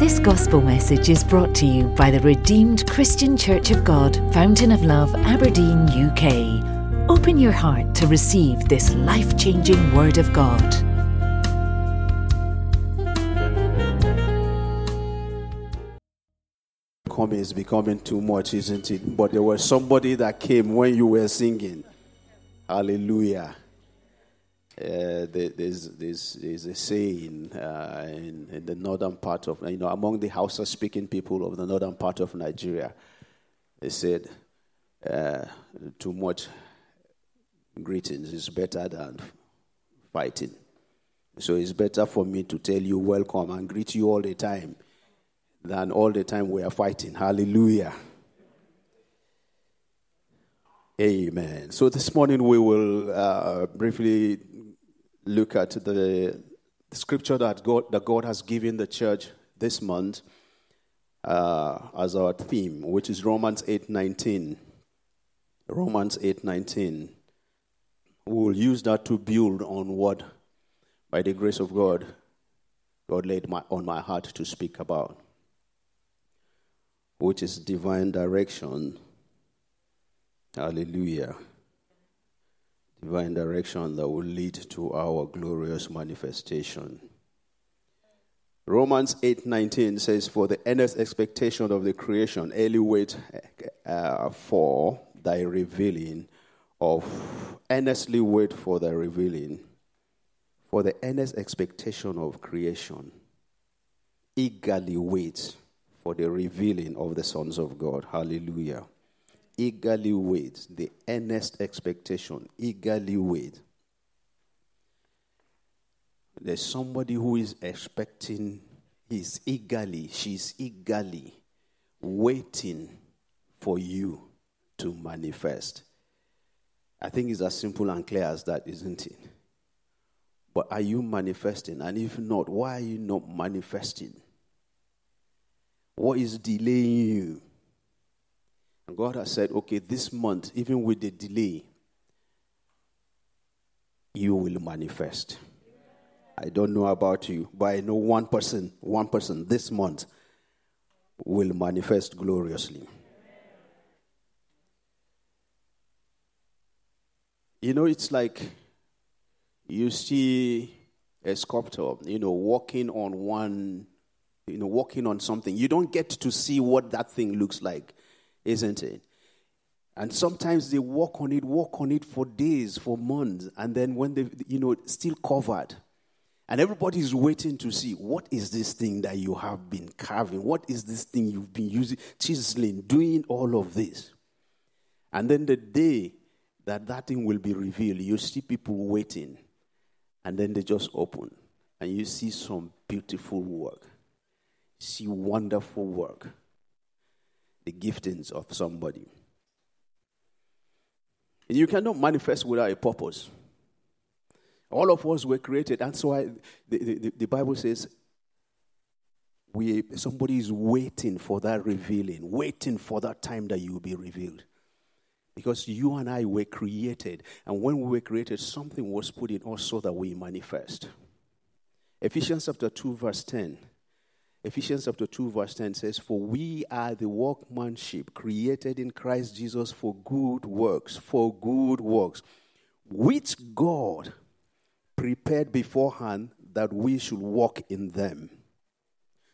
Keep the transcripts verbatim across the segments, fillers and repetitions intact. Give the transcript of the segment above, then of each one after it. This gospel message is brought to you by the Redeemed Christian Church of God, Fountain of Love, Aberdeen, U K. Open your heart to receive this life-changing Word of God. It's becoming too much, isn't it? But there was somebody that came when you were singing. Hallelujah. Uh, there, there's, there's, there's a saying uh, in, in the northern part of, you know, among the Hausa-speaking people of the northern part of Nigeria, they said, uh, too much greetings is better than fighting. So it's better for me to tell you welcome and greet you all the time than all the time we are fighting. Hallelujah. Amen. So this morning we will uh, briefly look at the scripture that God that God has given the church this month uh, as our theme, which is Romans eight nineteen. Romans eight nineteen. We will use that to build on what, by the grace of God, God laid my, on my heart to speak about, which is divine direction. Hallelujah. Divine direction that will lead to our glorious manifestation. Romans eight nineteen says, for the earnest expectation of the creation, early wait uh, for thy revealing of, earnestly wait for thy revealing, for the earnest expectation of creation, eagerly wait for the revealing of the sons of God. Hallelujah. Eagerly wait, the earnest expectation, eagerly wait. There's somebody who is expecting, he's eagerly, she's eagerly waiting for you to manifest. I think it's as simple and clear as that, isn't it? But are you manifesting? And if not, why are you not manifesting? What is delaying you? And God has said, okay, this month, even with the delay, you will manifest. I don't know about you, but I know one person, one person this month will manifest gloriously. You know, it's like you see a sculptor, you know, walking on one, you know, walking on something. You don't get to see what that thing looks like. Isn't it? And sometimes they walk on it, walk on it for days, for months, and then when they, you know, still covered. And everybody's waiting to see, what is this thing that you have been carving? What is this thing you've been using, chiseling, doing all of this? And then the day that that thing will be revealed, you see people waiting, and then they just open, and you see some beautiful work, you see wonderful work. The giftings of somebody. And you cannot manifest without a purpose. All of us were created. That's why the, the, the Bible says we somebody is waiting for that revealing, waiting for that time that you will be revealed. Because you and I were created. And when we were created, something was put in us so that we manifest. Ephesians chapter two, verse ten. Ephesians chapter two, verse ten says, for we are the workmanship created in Christ Jesus for good works, for good works, which God prepared beforehand that we should walk in them.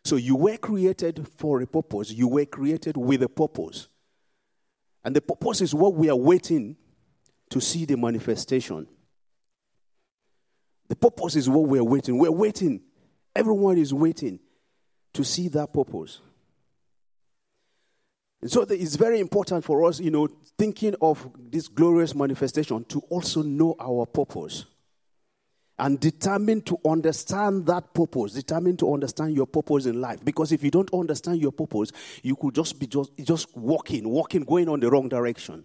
So you were created for a purpose. You were created with a purpose. And the purpose is what we are waiting to see the manifestation. The purpose is what we are waiting. We're waiting. Everyone is waiting to see that purpose. And so it's very important for us, you know, thinking of this glorious manifestation, to also know our purpose and determine to understand that purpose, determine to understand your purpose in life. Because if you don't understand your purpose, you could just be just, just walking, walking, going on the wrong direction.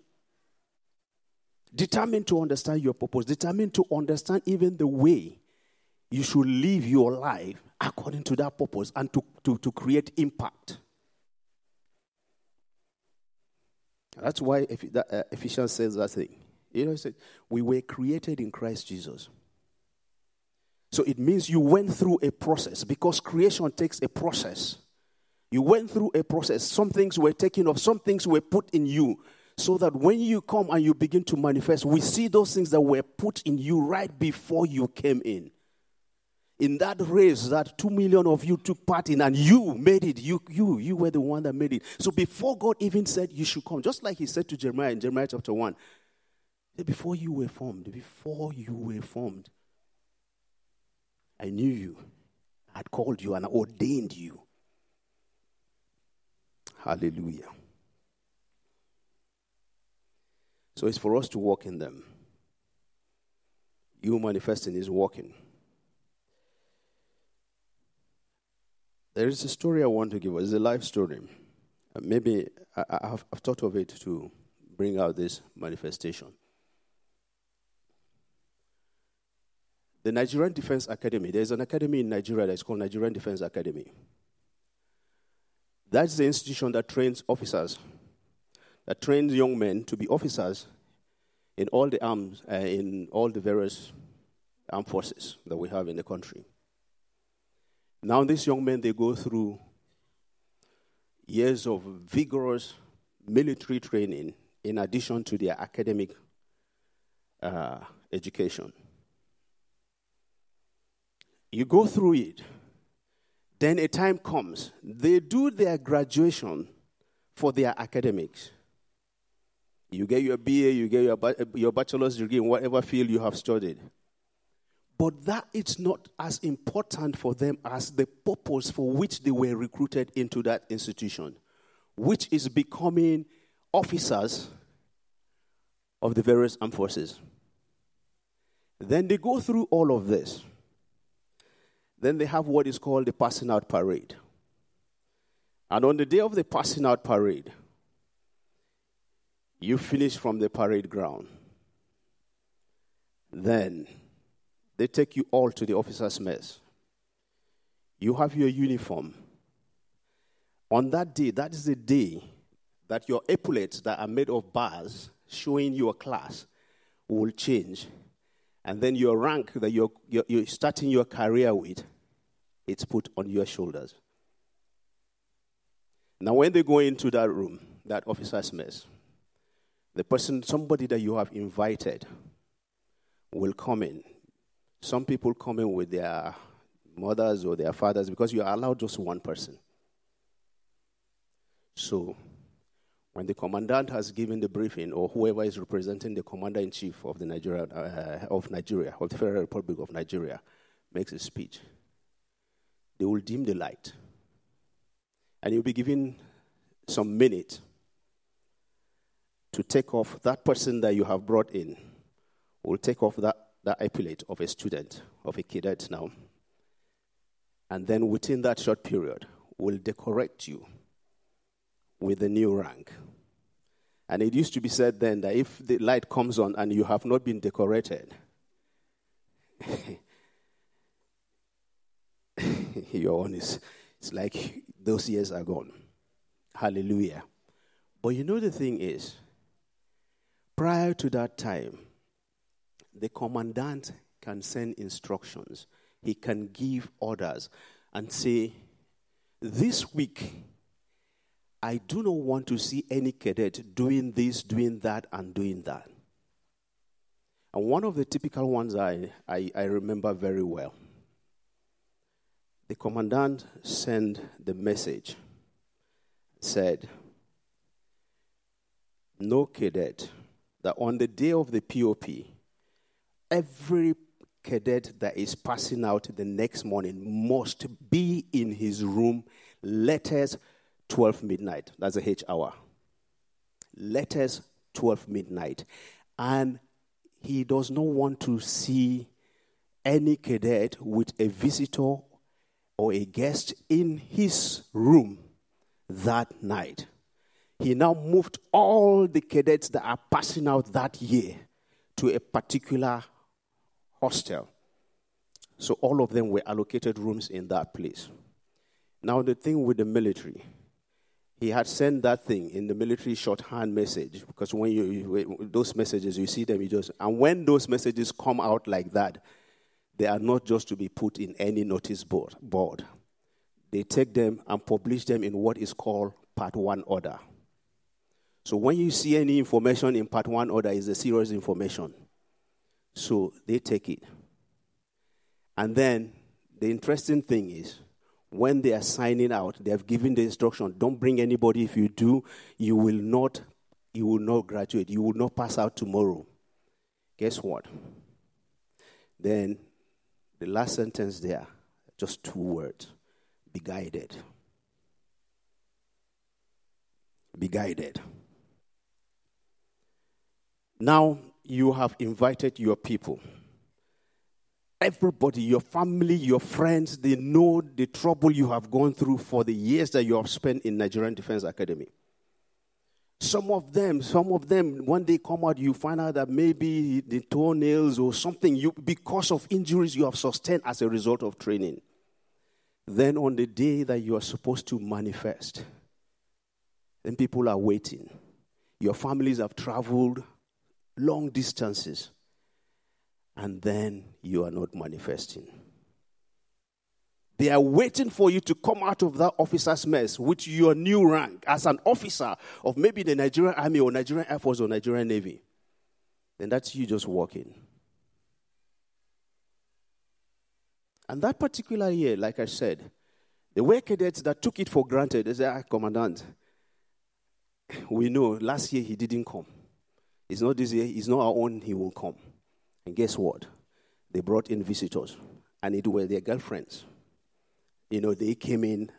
Determine to understand your purpose, determine to understand even the way you should live your life according to that purpose and to, to, to create impact. That's why Ephesians says that thing. You know, he said, we were created in Christ Jesus. So it means you went through a process, because creation takes a process. You went through a process. Some things were taken off. Some things were put in you. So that when you come and you begin to manifest, we see those things that were put in you right before you came in. In that race that two million of you took part in, and you made it. You, you, you were the one that made it. So before God even said you should come, just like he said to Jeremiah in Jeremiah chapter one, before you were formed, before you were formed, I knew you. I had called you and I ordained you. Hallelujah. So it's for us to walk in them. You manifesting is walking. There is a story I want to give us. It's a life story. Maybe I, I've, I've thought of it to bring out this manifestation. The Nigerian Defence Academy. There's an academy in Nigeria that's called Nigerian Defence Academy. That's the institution that trains officers, that trains young men to be officers in all the arms, uh, in all the various armed forces that we have in the country. Now these young men, they go through years of vigorous military training in addition to their academic uh, education. You go through it, then a time comes. They do their graduation for their academics. You get your B A, you get your your bachelor's degree in whatever field you have studied. But that is not as important for them as the purpose for which they were recruited into that institution, which is becoming officers of the various armed forces. Then they go through all of this. Then they have what is called the passing out parade. And on the day of the passing out parade, you finish from the parade ground. Then they take you all to the officers' mess. You have your uniform. On that day, that is the day that your epaulets that are made of bars showing your class will change. And then your rank that you're, you're, you're starting your career with, it's put on your shoulders. Now, when they go into that room, that officer's mess, the person, somebody that you have invited will come in. Some people come in with their mothers or their fathers because you are allowed just one person. So, when the commandant has given the briefing, or whoever is representing the commander-in-chief of the Nigeria, uh, of Nigeria, of the Federal Republic of Nigeria, makes a speech, they will dim the light, and you'll be given some minute to take off. That person that you have brought in will take off that that epaulet of a student, of a cadet now, and then within that short period, will decorate you with a new rank. And it used to be said then that if the light comes on and you have not been decorated, your own is, it's like those years are gone. Hallelujah. But you know the thing is, prior to that time, the commandant can send instructions. He can give orders and say, this week, I do not want to see any cadet doing this, doing that, and doing that. And one of the typical ones I, I, I remember very well, the commandant sent the message, said, no cadet, that on the day of the P O P, every cadet that is passing out the next morning must be in his room latest twelve midnight. That's a H hour. Latest twelve midnight. And he does not want to see any cadet with a visitor or a guest in his room that night. He now moved all the cadets that are passing out that year to a particular hostel. So all of them were allocated rooms in that place. Now the thing with the military, he had sent that thing in the military shorthand message, because when you, you those messages, you see them, you just, and when those messages come out like that, they are not just to be put in any notice board. board. they take them and publish them in what is called Part One Order. So when you see any information in Part One Order, it's a serious information. So they take it. And then the interesting thing is, when they are signing out, they have given the instruction, don't bring anybody. If you do, you will not, you will not graduate. You will not pass out tomorrow. Guess what? Then the last sentence there, just two words, be guided. Be guided. Now you have invited your people. Everybody, your family, your friends, they know the trouble you have gone through for the years that you have spent in Nigerian Defence Academy. Some of them, some of them, when they come out, you find out that maybe the toenails or something, you, because of injuries you have sustained as a result of training. Then on the day that you are supposed to manifest, then people are waiting. Your families have traveled long distances. And then you are not manifesting. They are waiting for you to come out of that officer's mess with your new rank as an officer of maybe the Nigerian Army or Nigerian Air Force or Nigerian Navy. Then that's you just walking. And that particular year, like I said, the were cadets that took it for granted, they said, ah, Commandant, we know last year he didn't come. It's not this year, it's not our own, he won't come. And guess what? They brought in visitors, and it were their girlfriends. You know, they came in.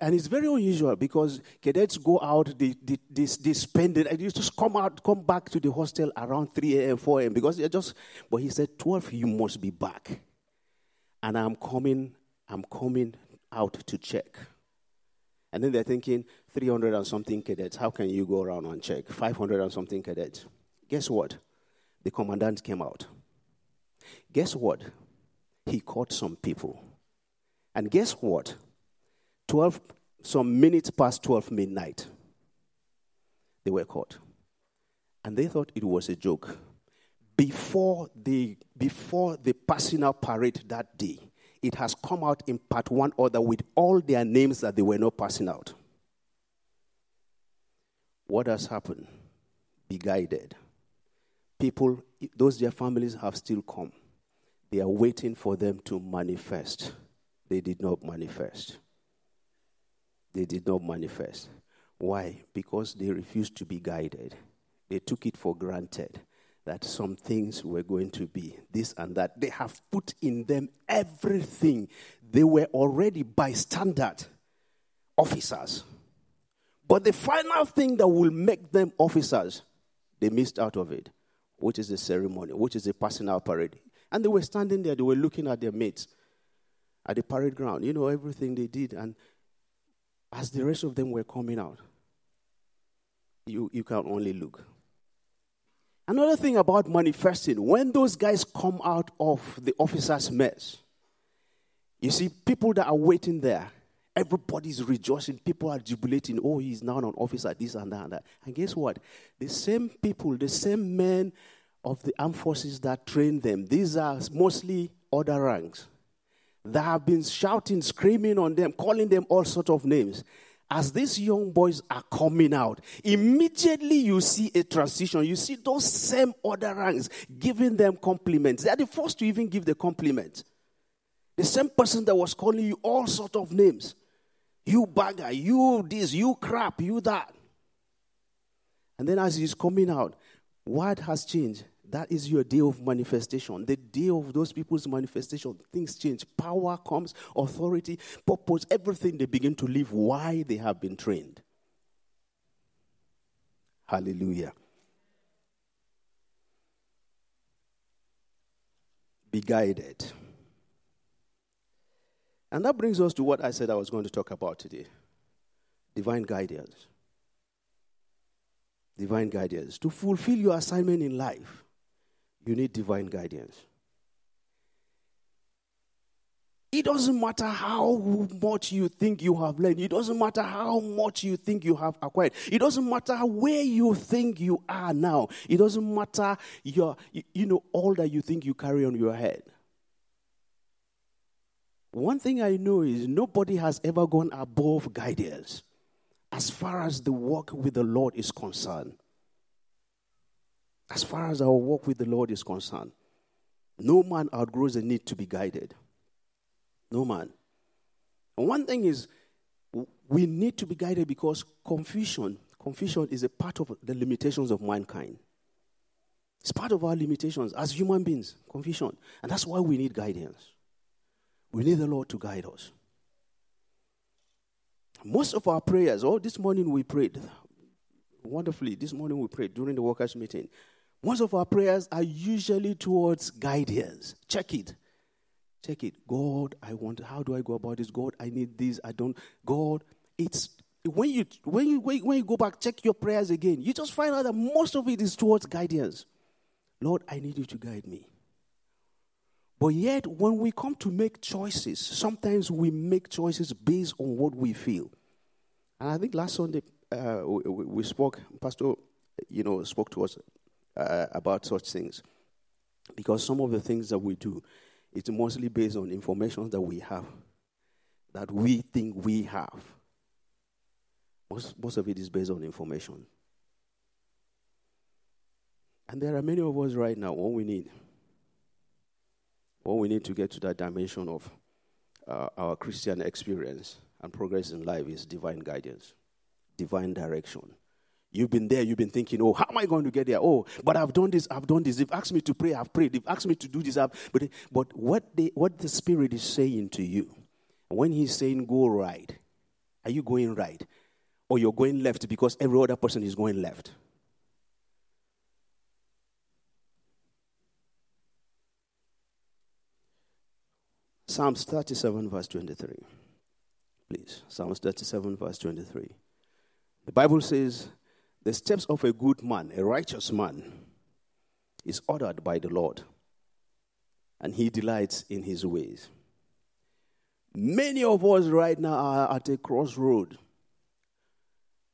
And it's very unusual because cadets go out, they, they, they, they spend it, and you just come out, come back to the hostel around three a.m., four a.m., because they're just, but he said, twelve, you must be back. And I'm coming, I'm coming out to check. And then they're thinking, three hundred and something cadets, how can you go around and check? five hundred and something cadets. Guess what? The commandant came out. Guess what? He caught some people. And guess what? twelve, some minutes past twelve midnight, they were caught. And they thought it was a joke. Before the, before the passing out parade that day, it has come out in Part One Order with all their names that they were not passing out. What has happened? Be guided. People, those their families have still come. They are waiting for them to manifest. They did not manifest. They did not manifest. Why? Because they refused to be guided. They took it for granted that some things were going to be this and that. They have put in them everything. They were already by standard officers. But the final thing that will make them officers, they missed out of it. Which is the ceremony, which is the passing out parade. And they were standing there, they were looking at their mates at the parade ground, you know, everything they did. And as the rest of them were coming out, you, you can only look. Another thing about manifesting, when those guys come out of the officer's mess, you see people that are waiting there, everybody's rejoicing. People are jubilating. Oh, he's now an officer, this and that and that. And guess what? The same people, the same men of the armed forces that train them, these are mostly other ranks, that have been shouting, screaming on them, calling them all sorts of names. As these young boys are coming out, immediately you see a transition. You see those same other ranks giving them compliments. They are the first to even give the compliment. The same person that was calling you all sorts of names. You bagger, you this, you crap, you that. And then as he's coming out, what has changed? That is your day of manifestation. The day of those people's manifestation, things change. Power comes, authority, purpose, everything. They begin to live why they have been trained. Hallelujah. Be guided. And that brings us to what I said I was going to talk about today. Divine guidance. Divine guidance. To fulfill your assignment in life, you need divine guidance. It doesn't matter how much you think you have learned. It doesn't matter how much you think you have acquired. It doesn't matter where you think you are now. It doesn't matter your, you know, all that you think you carry on your head. One thing I know is nobody has ever gone above guidance as far as the walk with the Lord is concerned. As far as our walk with the Lord is concerned, no man outgrows the need to be guided. No man. And one thing is, we need to be guided because confusion, confusion is a part of the limitations of mankind. It's part of our limitations as human beings, confusion. And that's why we need guidance. We need the Lord to guide us. Most of our prayers, oh, this morning we prayed wonderfully. This morning we prayed during the workers' meeting. Most of our prayers are usually towards guidance. Check it. Check it. God, I want, how do I go about this? God, I need this. I don't. God, it's, when you, when you, when you go back, check your prayers again. You just find out that most of it is towards guidance. Lord, I need you to guide me. But yet, when we come to make choices, sometimes we make choices based on what we feel. And I think last Sunday, uh, we, we spoke, Pastor, you know, spoke to us uh, about such things. Because some of the things that we do, it's mostly based on information that we have, that we think we have. Most, most of it is based on information. And there are many of us right now, what we need. What we need to get to that dimension of uh, our Christian experience and progress in life is divine guidance, divine direction. You've been there, you've been thinking, oh, how am I going to get there? Oh, but I've done this, I've done this. They've asked me to pray, I've prayed. They've asked me to do this, I've... But, but what, they, what the Spirit is saying to you, when he's saying go right, are you going right? Or you're going left because every other person is going left? Psalms thirty-seven, verse twenty-three. Please, Psalms thirty-seven, verse twenty-three. The Bible says, the steps of a good man, a righteous man, is ordered by the Lord, and he delights in his ways. Many of us right now are at a crossroad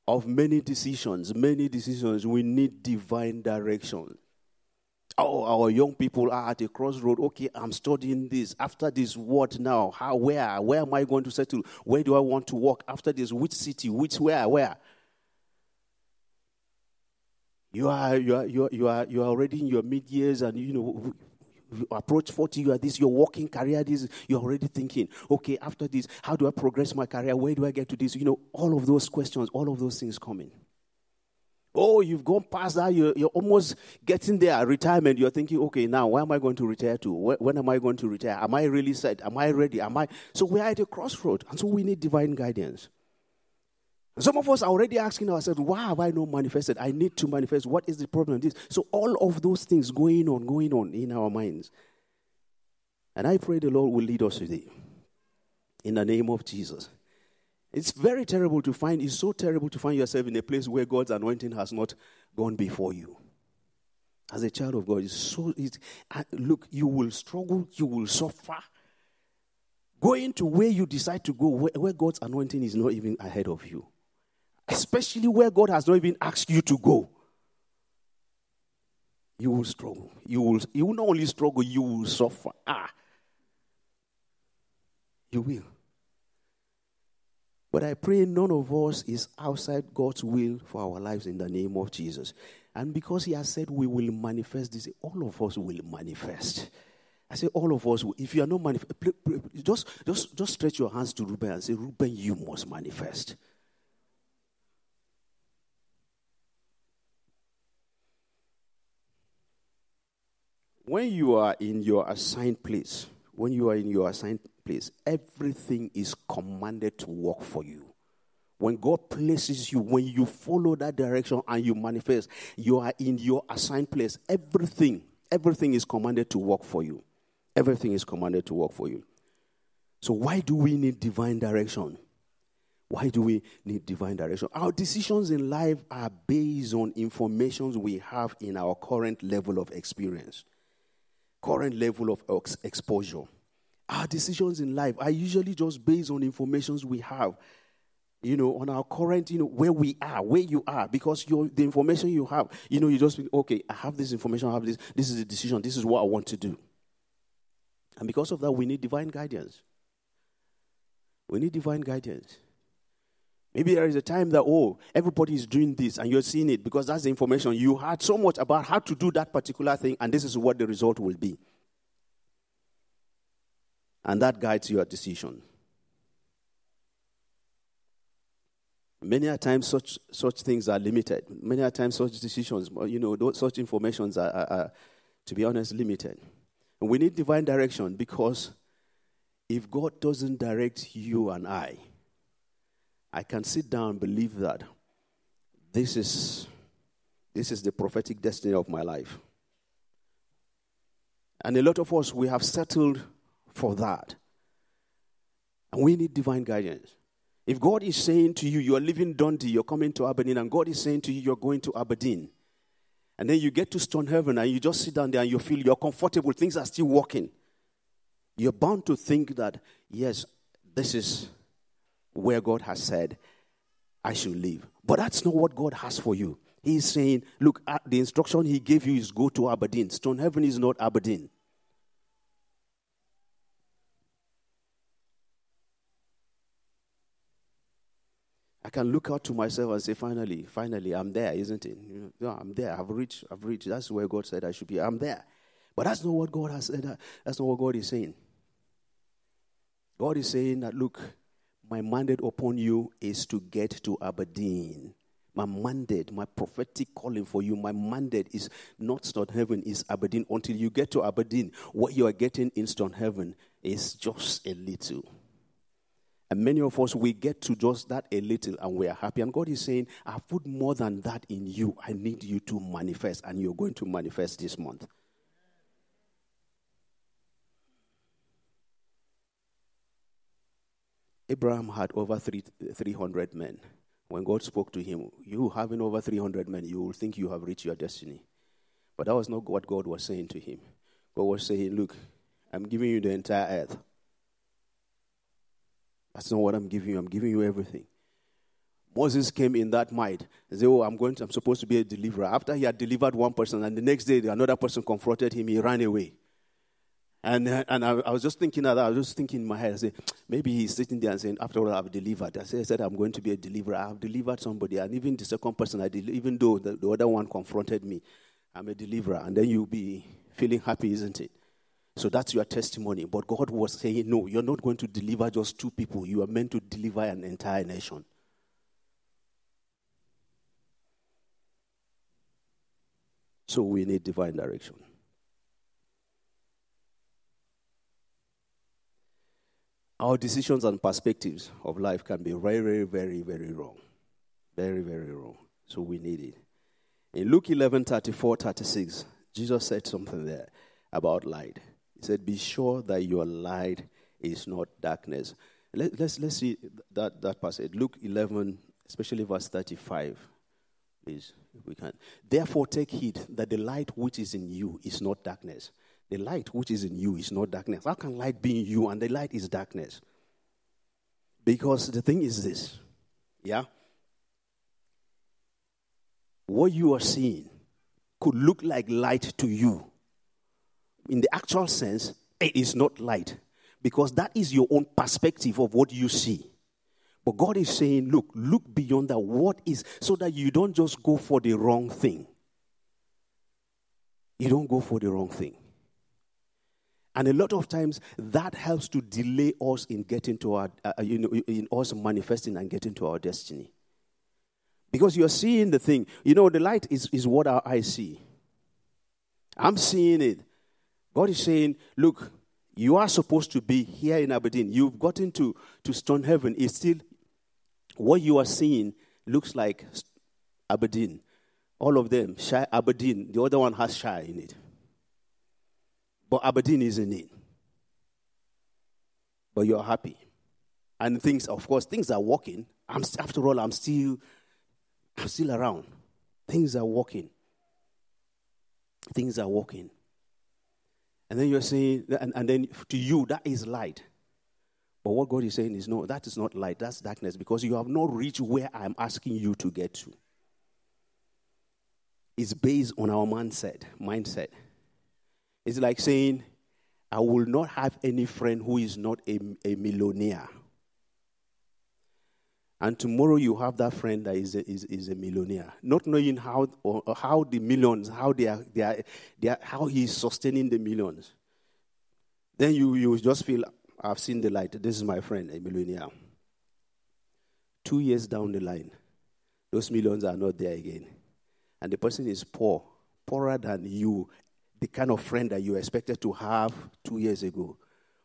of many decisions, many decisions. We need divine direction. Oh, our young people are at a crossroad. Okay, I'm studying this. After this, what now? How? Where? Where am I going to settle? Where do I want to work? After this, which city? Which where? Where? You are you are you are you are, you are already in your mid years, and you know, you approach forty. You are this. Your working career. This. You are already thinking. Okay, after this, how do I progress my career? Where do I get to this? You know, all of those questions, all of those things coming. Oh, you've gone past that. You're, you're almost getting there, retirement. You're thinking, okay, now where am I going to retire to? When, when am I going to retire? Am I really set? Am I ready? Am I? So we're at a crossroad, and so we need divine guidance. Some of us are already asking ourselves, why have I not manifested? I need to manifest. What is the problem? This. So all of those things going on, going on in our minds. And I pray the Lord will lead us today in the name of Jesus. It's very terrible to find, it's so terrible to find yourself in a place where God's anointing has not gone before you. As a child of God, it's so, it's, uh, look, you will struggle, you will suffer. Going to where you decide to go, where, where God's anointing is not even ahead of you. Especially where God has not even asked you to go. You will struggle. You will, you will not only struggle, you will suffer. Ah, you will. But I pray none of us is outside God's will for our lives in the name of Jesus. And because he has said we will manifest this, all of us will manifest. I say all of us will. If you are not manifesting, just, just, just stretch your hands to Reuben and say, Reuben, you must manifest. When you are in your assigned place, when you are in your assigned place, everything is commanded to work for you. When God places you, when you follow that direction and you manifest, you are in your assigned place. Everything, everything is commanded to work for you. Everything is commanded to work for you. So why do we need divine direction? Why do we need divine direction? Our decisions in life are based on information we have in our current level of experience. Current level of exposure. Our decisions in life are usually just based on information we have, you know, on our current, you know, where we are, where you are, because you're, the information you have, you know, you just think, okay, I have this information, I have this, this is a decision, this is what I want to do. And because of that, we need divine guidance. We need divine guidance. Maybe there is a time that, oh, everybody is doing this and you're seeing it because that's the information you heard so much about how to do that particular thing, and this is what the result will be. And that guides your decision. Many a times such such things are limited. Many a times such decisions, you know, such informations are, are, are, to be honest, limited. And we need divine direction, because if God doesn't direct you and I, I can sit down and believe that this is, this is the prophetic destiny of my life. And a lot of us, we have settled for that. And we need divine guidance. If God is saying to you, you're leaving Dundee, you're coming to Aberdeen, and God is saying to you, you're going to Aberdeen, and then you get to Stonehaven and you just sit down there and you feel you're comfortable, things are still working, you're bound to think that, yes, this is where God has said I should live. But that's not what God has for you. He's saying, look, the instruction he gave you is go to Aberdeen. Stonehaven is not Aberdeen. I can look out to myself and say, finally, finally, I'm there, isn't it? You know, I'm there, I've reached, I've reached. That's where God said I should be. I'm there. But that's not what God has said. That's not what God is saying. God is saying that, look, my mandate upon you is to get to Aberdeen. My mandate, my prophetic calling for you, my mandate is not Stonehaven, is Aberdeen. Until you get to Aberdeen, what you are getting in Stonehaven is just a little. And many of us, we get to just that a little and we are happy. And God is saying, I've put more than that in you. I need you to manifest, and you're going to manifest this month. Abraham had over three hundred men. When God spoke to him, you having over three hundred men, you will think you have reached your destiny. But that was not what God was saying to him. God was saying, look, I'm giving you the entire earth. That's not what I'm giving you. I'm giving you everything. Moses came in that might and said, oh, I'm going to, I'm supposed to be a deliverer. After he had delivered one person, and the next day another person confronted him, he ran away. And and I, I was just thinking of that. I was just thinking in my head. I said, maybe he's sitting there and saying, after all, I've delivered. I said, I said I'm going to be a deliverer. I've delivered somebody. And even the second person, I del- even though the, the other one confronted me, I'm a deliverer. And then you'll be feeling happy, isn't it? So that's your testimony. But God was saying, no, you're not going to deliver just two people. You are meant to deliver an entire nation. So we need divine direction. Our decisions and perspectives of life can be very, very, very, very wrong. Very, very wrong. So we need it. In Luke eleven, thirty-four, thirty-six, Jesus said something there about light. He said, be sure that your light is not darkness. Let, let's let's see that, that passage. Luke eleven, especially verse thirty-five, please, if we can. Therefore take heed that the light which is in you is not darkness. The light which is in you is not darkness. How can light be in you and the light is darkness? Because the thing is this, yeah? What you are seeing could look like light to you. In the actual sense, it is not light, because that is your own perspective of what you see. But God is saying, look, look beyond that. What is, so that you don't just go for the wrong thing. You don't go for the wrong thing. And a lot of times, that helps to delay us in getting to our, uh, you know, in us manifesting and getting to our destiny. Because you're seeing the thing. You know, the light is, is what our eyes see. I'm seeing it. God is saying, look, you are supposed to be here in Aberdeen. You've gotten to, to Stonehaven. It's still, what you are seeing looks like Aberdeen. All of them, Shire, Aberdeen. The other one has Shire in it. But Aberdeen is in it. But you're happy. And things, of course, things are working. I'm, after all, I'm still, I'm still around. Things are working. Things are working. And then you're saying, and, and then to you, that is light. But what God is saying is, no, that is not light. That's darkness, because you have not reached where I'm asking you to get to. It's based on our mindset. mindset. It's like saying, I will not have any friend who is not a, a millionaire. And tomorrow you have that friend that is a, is, is a millionaire, not knowing how or, or how the millions, how they are, they are, they are, how he is sustaining the millions. Then you you just feel, I've seen the light. This is my friend, a millionaire. Two years down the line, those millions are not there again, and the person is poor, poorer than you, the kind of friend that you expected to have two years ago.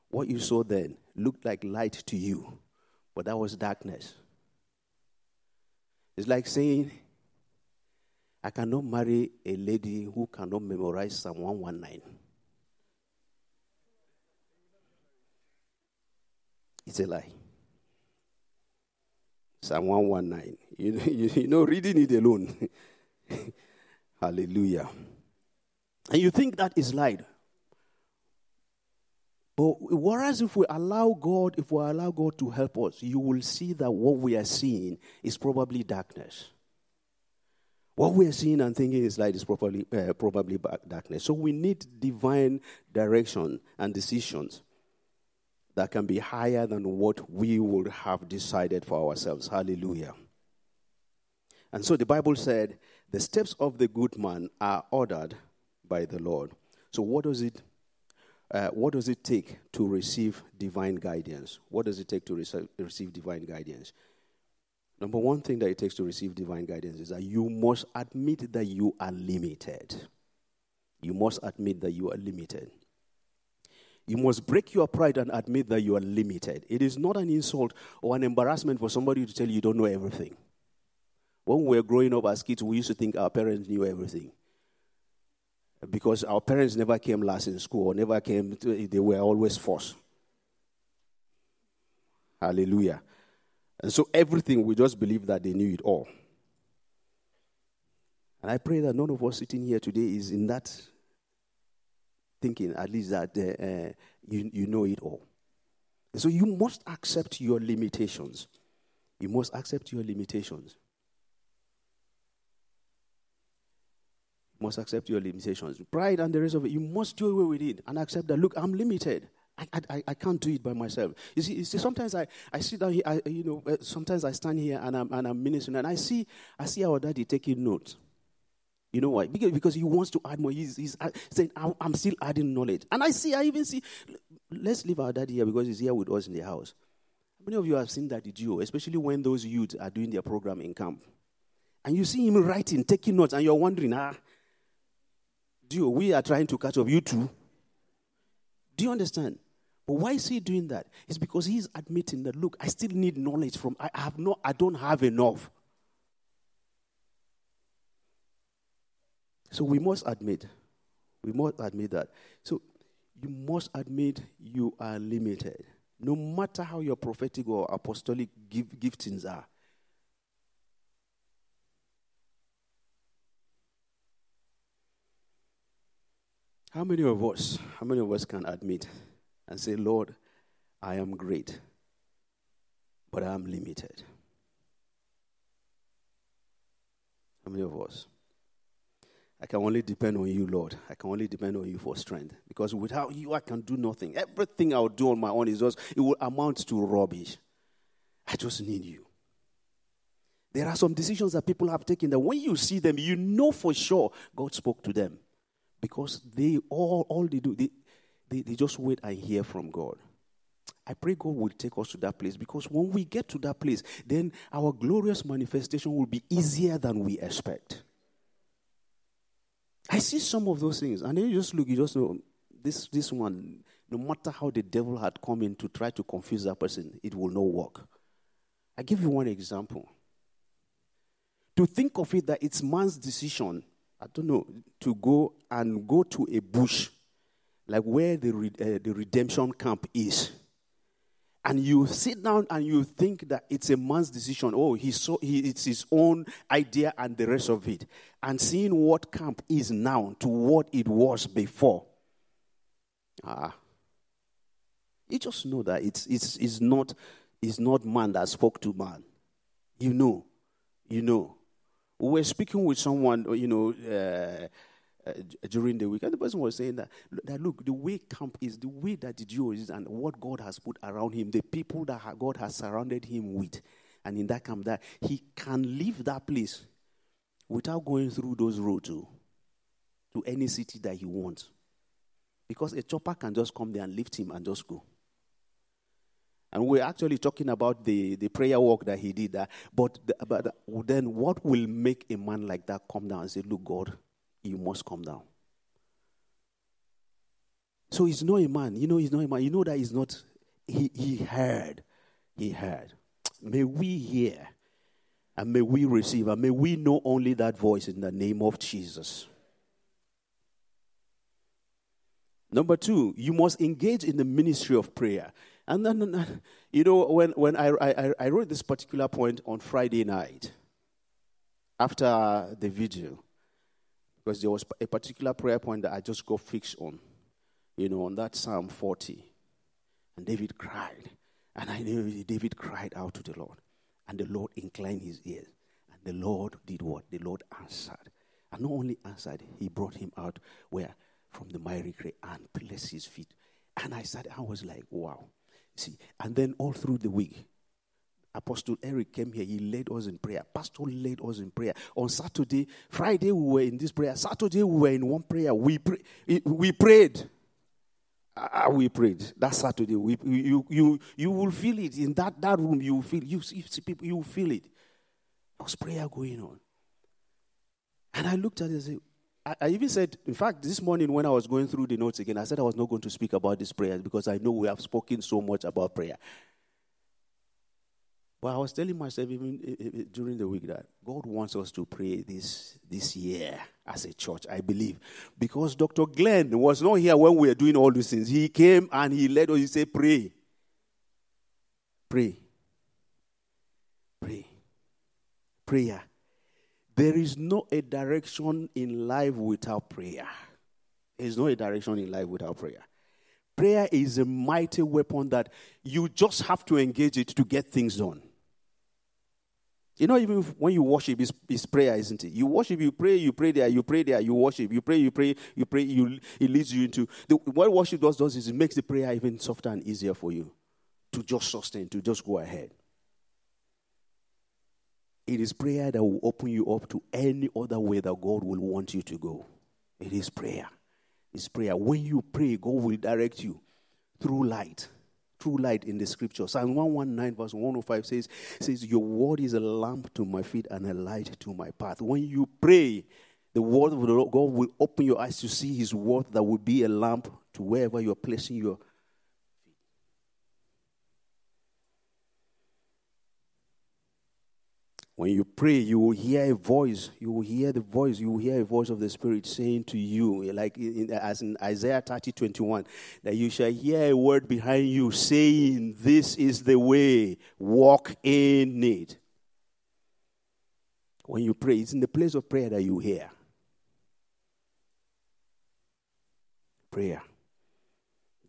What you saw then looked like light to you, but that was darkness. It's like saying, I cannot marry a lady who cannot memorize Psalm one nineteen. It's a lie. Psalm one nineteen. You know, you, you know reading it alone. Hallelujah. And you think that is light. But whereas if we allow God, if we allow God to help us, you will see that what we are seeing is probably darkness. What we are seeing and thinking is light is probably uh, probably darkness. So we need divine direction and decisions that can be higher than what we would have decided for ourselves. Hallelujah. And so the Bible said, the steps of the good man are ordered by the Lord. So what does it Uh, what does it take to receive divine guidance? What does it take to rece- receive divine guidance? Number one thing that it takes to receive divine guidance is that you must admit that you are limited. You must admit that you are limited. You must break your pride and admit that you are limited. It is not an insult or an embarrassment for somebody to tell you you don't know everything. When we were growing up as kids, we used to think our parents knew everything, because our parents never came last in school, or never came, to, they were always forced. Hallelujah. And so everything, we just believe that they knew it all. And I pray that none of us sitting here today is in that thinking, at least that uh, you, you know it all. And so you must accept your limitations. You must accept your limitations. Must accept your limitations. Pride and the rest of it, you must do away with it and accept that, look, I'm limited. I I, I can't do it by myself. You see, you see sometimes I, I sit down here, I, you know, sometimes I stand here and I'm, and I'm ministering and I see I see our daddy taking notes. You know why? Because, because he wants to add more. He's, he's saying, I'm still adding knowledge. And I see, I even see, let's leave our daddy here because he's here with us in the house. Many of you have seen that duo, especially when those youths are doing their program in camp. And you see him writing, taking notes, and you're wondering, ah, Dio, we are trying to catch up, you too. Do you understand? But why is he doing that? It's because he's admitting that, look, I still need knowledge from, I have no, I don't have enough. So we must admit, we must admit that. So you must admit you are limited. No matter how your prophetic or apostolic giftings are, How many of us, how many of us can admit and say, Lord, I am great, but I am limited? How many of us? I can only depend on you, Lord. I can only depend on you for strength. Because without you, I can do nothing. Everything I will do on my own is just, it will amount to rubbish. I just need you. There are some decisions that people have taken that when you see them, you know for sure God spoke to them. Because they all, all they do, they, they, they just wait and hear from God. I pray God will take us to that place, because when we get to that place, then our glorious manifestation will be easier than we expect. I see some of those things, and then you just look, you just know, this, this one, no matter how the devil had come in to try to confuse that person, it will not work. I give you one example. To think of it that it's man's decision, I don't know, to go and go to a bush, like where the re, uh, the redemption camp is. And you sit down and you think that it's a man's decision. Oh, he saw he, it's his own idea and the rest of it. And seeing what camp is now to what it was before. Ah. You just know that it's it's it's not it's not man that spoke to man. You know, you know. We were speaking with someone, you know, uh, uh, during the week, and the person was saying that, that look, the way camp is, the way that the Jew is, and what God has put around him, the people that God has surrounded him with, and in that camp, that he can leave that place without going through those roads to, to any city that he wants. Because a chopper can just come there and lift him and just go. And we're actually talking about the, the prayer work that he did. That, but, the, but then what will make a man like that come down and say, look, God, you must come down? So he's not a man. You know he's not a man. You know that he's not. He, he heard. He heard. May we hear and may we receive and may we know only that voice in the name of Jesus. Number two, you must engage in the ministry of prayer. And then, you know, when, when I, I, I wrote this particular point on Friday night after the video, because there was a particular prayer point that I just got fixed on, you know, on that Psalm forty. And David cried. And I knew David cried out to the Lord. And the Lord inclined his ears. And the Lord did what? The Lord answered. And not only answered, he brought him out where? From the miry clay and placed his feet. And I said, I was like, wow. See, and then all through the week, Apostle Eric came here. He led us in prayer. Pastor led us in prayer. On Saturday, Friday, we were in this prayer. Saturday, we were in one prayer. We pray, we prayed. Uh, we prayed. That Saturday, we, you, you, you will feel it. In that, that room, you will feel, you see people, you will feel it. There was prayer going on. And I looked at it and said, I even said, in fact, this morning when I was going through the notes again, I said I was not going to speak about this prayer because I know we have spoken so much about prayer. But I was telling myself even during the week that God wants us to pray this this year as a church, I believe. Because Doctor Glenn was not here when we were doing all these things. He came and he led us. He said, pray. Pray. Pray. Prayer. There is no a direction in life without prayer. There is no a direction in life without prayer. Prayer is a mighty weapon that you just have to engage it to get things done. You know, even if, when you worship, it's, it's prayer, isn't it? You worship, you pray, you pray there, you pray there, you worship, you pray, you pray, you pray, you, it leads you into... The, what worship does, does is it makes the prayer even softer and easier for you to just sustain, to just go ahead. It is prayer that will open you up to any other way that God will want you to go. It is prayer. It's prayer. When you pray, God will direct you through light. Through light in the scripture. Psalm one nineteen verse one oh five says, says, your word is a lamp to my feet and a light to my path. When you pray, the word of the Lord, God will open your eyes to see his word that will be a lamp to wherever you are placing your feet. When you pray, you will hear a voice. You will hear the voice. You will hear a voice of the Spirit saying to you, like in, as in Isaiah thirty twenty-one, that you shall hear a word behind you saying, this is the way, walk in it. When you pray, it's in the place of prayer that you hear. Prayer.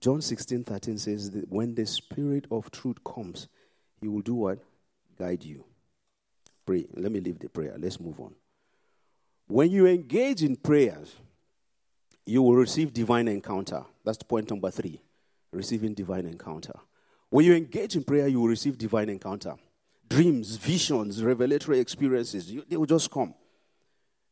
John sixteen thirteen says that when the Spirit of truth comes, he will do what? Guide you. Pray. Let me leave the prayer. Let's move on. When you engage in prayers, you will receive divine encounter. That's point number three, receiving divine encounter. When you engage in prayer, you will receive divine encounter. Dreams, visions, revelatory experiences, you, they will just come.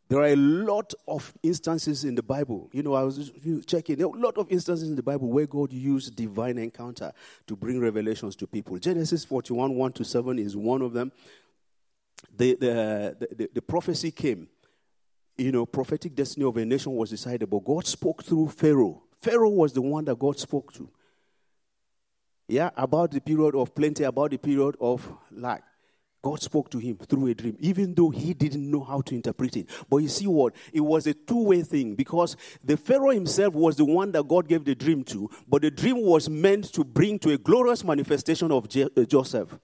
There are a lot of instances in the Bible. You know, I was checking. There are a lot of instances in the Bible where God used divine encounter to bring revelations to people. Genesis forty-one, one to seven is one of them. The, the the the prophecy came, you know, prophetic destiny of a nation was decided, but God spoke through Pharaoh. Pharaoh was the one that God spoke to. Yeah, about the period of plenty, about the period of lack. God spoke to him through a dream, even though he didn't know how to interpret it. But you see what? It was a two-way thing because the Pharaoh himself was the one that God gave the dream to, but the dream was meant to bring to a glorious manifestation of Je- uh, Joseph.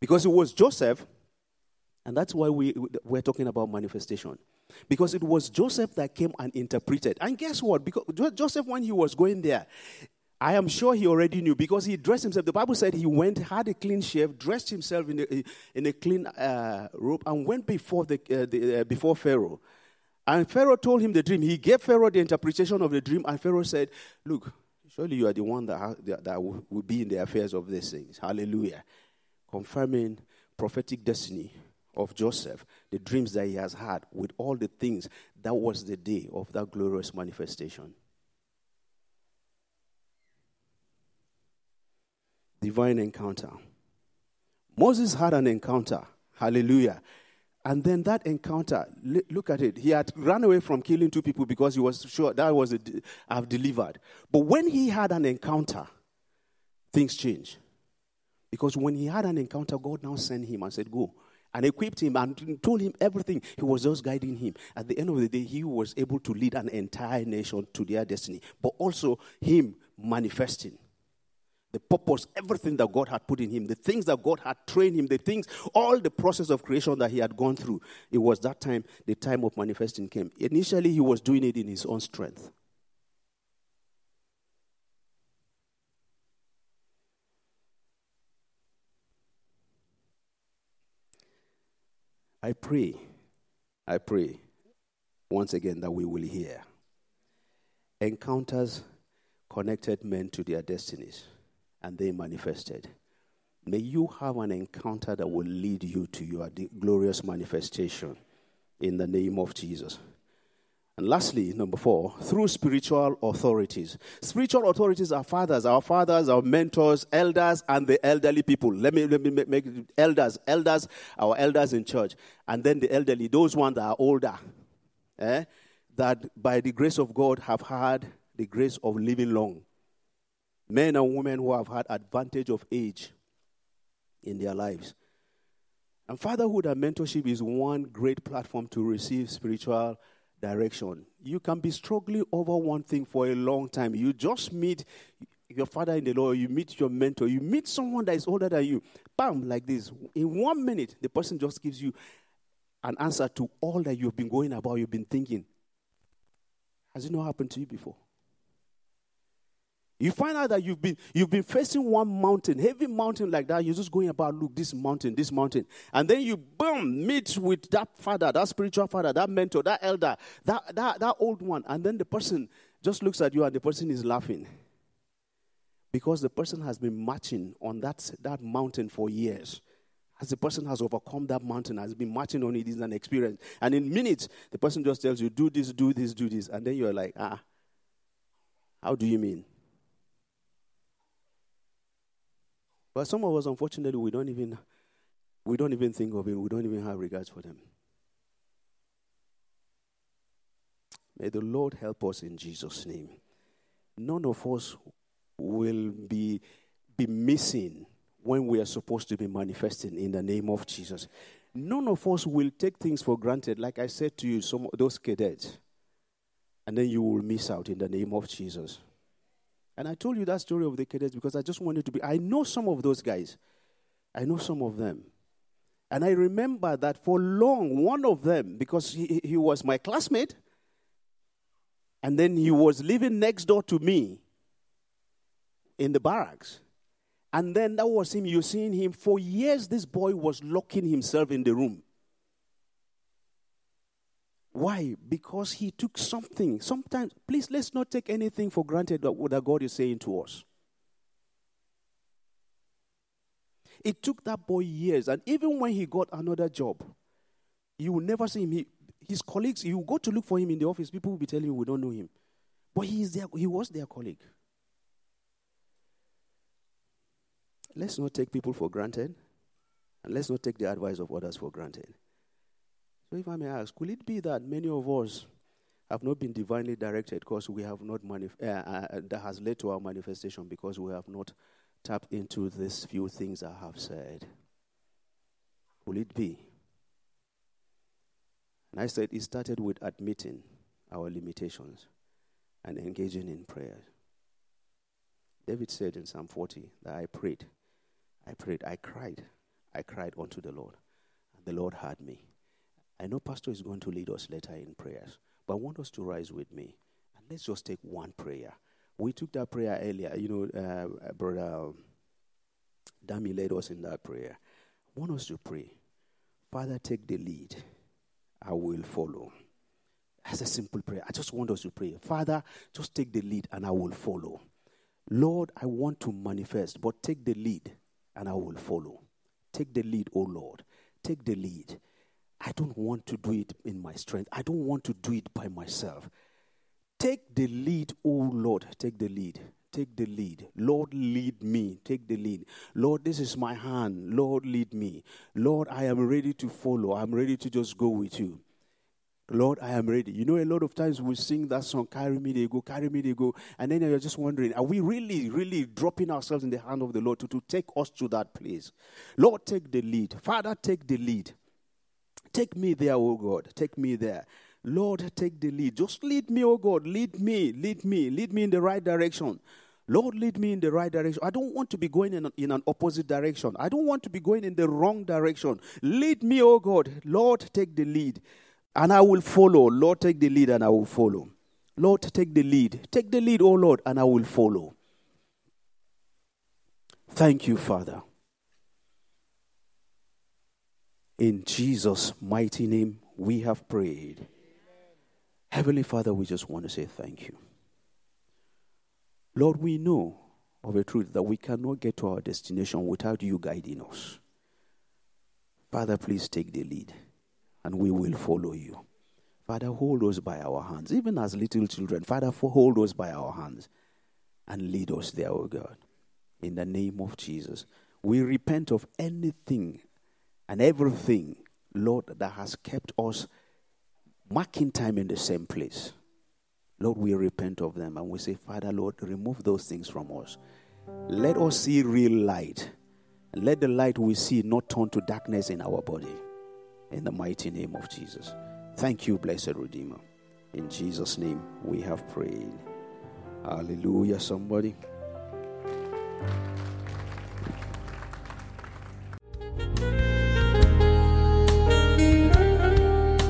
Because it was Joseph. And that's why we, we're talking about manifestation. Because it was Joseph that came and interpreted. And guess what? Because Joseph, when he was going there, I am sure he already knew because he dressed himself. The Bible said he went, had a clean shave, dressed himself in a, in a clean uh, robe, and went before the, uh, the uh, before Pharaoh. And Pharaoh told him the dream. He gave Pharaoh the interpretation of the dream, and Pharaoh said, look, surely you are the one that, ha- that will be in the affairs of these things. Hallelujah. confirming prophetic destiny of Joseph, the dreams that he has had with all the things. That was the day of that glorious manifestation. Divine encounter. Moses had an encounter. Hallelujah. And then that encounter, look at it. He had run away from killing two people because he was sure that was a, I've delivered. But when he had an encounter, things changed. Because when he had an encounter, God now sent him and said, go. And equipped him and told him everything. He was just guiding him. At the end of the day, he was able to lead an entire nation to their destiny. But also him manifesting the purpose, everything that God had put in him, the things that God had trained him, the things, all the process of creation that he had gone through. It was that time, the time of manifesting came. Initially, he was doing it in his own strength. I pray, I pray, once again, that we will hear. Encounters connected men to their destinies. And they manifested. May you have an encounter that will lead you to your glorious manifestation in the name of Jesus. And lastly, number four, through spiritual authorities. Spiritual authorities are fathers, our fathers, our mentors, elders, and the elderly people. Let me let me make elders, elders, our elders in church, and then the elderly, those ones that are older, eh, that by the grace of God have had the grace of living long. Men and women who have had advantage of age in their lives. And fatherhood and mentorship is one great platform to receive spiritual direction. You can be struggling over one thing for a long time. You just meet your father in the Lord, you meet your mentor, you meet someone that is older than you. Bam, like this. In one minute, the person just gives you an answer to all that you've been going about, you've been thinking. Has it not happened to you before? You find out that you've been you've been facing one mountain, heavy mountain like that. You're just going about, look, this mountain, this mountain. And then you, boom, meet with that father, that spiritual father, that mentor, that elder, that, that, that old one. And then the person just looks at you and the person is laughing. Because the person has been marching on that, that mountain for years. As the person has overcome that mountain, has been marching on it, is an experience. And in minutes, the person just tells you, do this, do this, do this. And then you're like, ah, how do you mean? But some of us, unfortunately, we don't even we don't even think of it. We don't even have regards for them. May the Lord help us in Jesus' name. None of us will be be missing when we are supposed to be manifesting in the name of Jesus. None of us will take things for granted. Like I said to you, some those cadets, and then you will miss out in the name of Jesus. And I told you that story of the cadets because I just wanted to be, I know some of those guys. I know some of them. And I remember that for long, one of them, because he, he was my classmate, and then he was living next door to me in the barracks. And then that was him, you're seeing him. For years, this boy was locking himself in the room. Why? Because he took something. Sometimes, please, let's not take anything for granted that what God is saying to us. It took that boy years. And even when he got another job, you will never see him. He, his colleagues, you go to look for him in the office, people will be telling you we don't know him. But he is their, he was their colleague. Let's not take people for granted. And let's not take the advice of others for granted. So if I may ask, could it be that many of us have not been divinely directed because we have not manif- uh, uh, that has led to our manifestation because we have not tapped into these few things I have said? Could it be? And I said it started with admitting our limitations and engaging in prayer. David said in Psalm forty that I prayed, I prayed, I cried, I cried unto the Lord, and the Lord heard me. I know Pastor is going to lead us later in prayers, but I want us to rise with me. And let's just take one prayer. We took that prayer earlier. You know, uh, Brother Dami led us in that prayer. I want us to pray. Father, take the lead. I will follow. That's a simple prayer. I just want us to pray. Father, just take the lead and I will follow. Lord, I want to manifest, but take the lead and I will follow. Take the lead, oh Lord. Take the lead. I don't want to do it in my strength. I don't want to do it by myself. Take the lead, oh Lord. Take the lead. Take the lead. Lord, lead me. Take the lead. Lord, this is my hand. Lord, lead me. Lord, I am ready to follow. I'm ready to just go with you. Lord, I am ready. You know, a lot of times we sing that song, carry me, they go, carry me, they go. And then you're just wondering, are we really, really dropping ourselves in the hand of the Lord to, to take us to that place? Lord, take the lead. Father, take the lead. Take me there, oh God. Take me there. Lord, take the lead. Just lead me, oh God. Lead me, lead me, lead me in the right direction. Lord, lead me in the right direction. I don't want to be going in, in an opposite direction. I don't want to be going in the wrong direction. Lead me, oh God. Lord, take the lead. And I will follow. Lord, take the lead and I will follow. Lord, take the lead. Take the lead, O Lord, and I will follow. Thank you, Father. In Jesus' mighty name, we have prayed. Amen. Heavenly Father, we just want to say thank you. Lord, we know of a truth that we cannot get to our destination without you guiding us. Father, please take the lead. And we will follow you. Father, hold us by our hands. Even as little children, Father, hold us by our hands. And lead us there, O God. In the name of Jesus. We repent of anything and everything, Lord, that has kept us marking time in the same place. Lord, we repent of them. And we say, Father, Lord, remove those things from us. Let us see real light. And let the light we see not turn to darkness in our body. In the mighty name of Jesus. Thank you, blessed Redeemer. In Jesus' name, we have prayed. Hallelujah, somebody.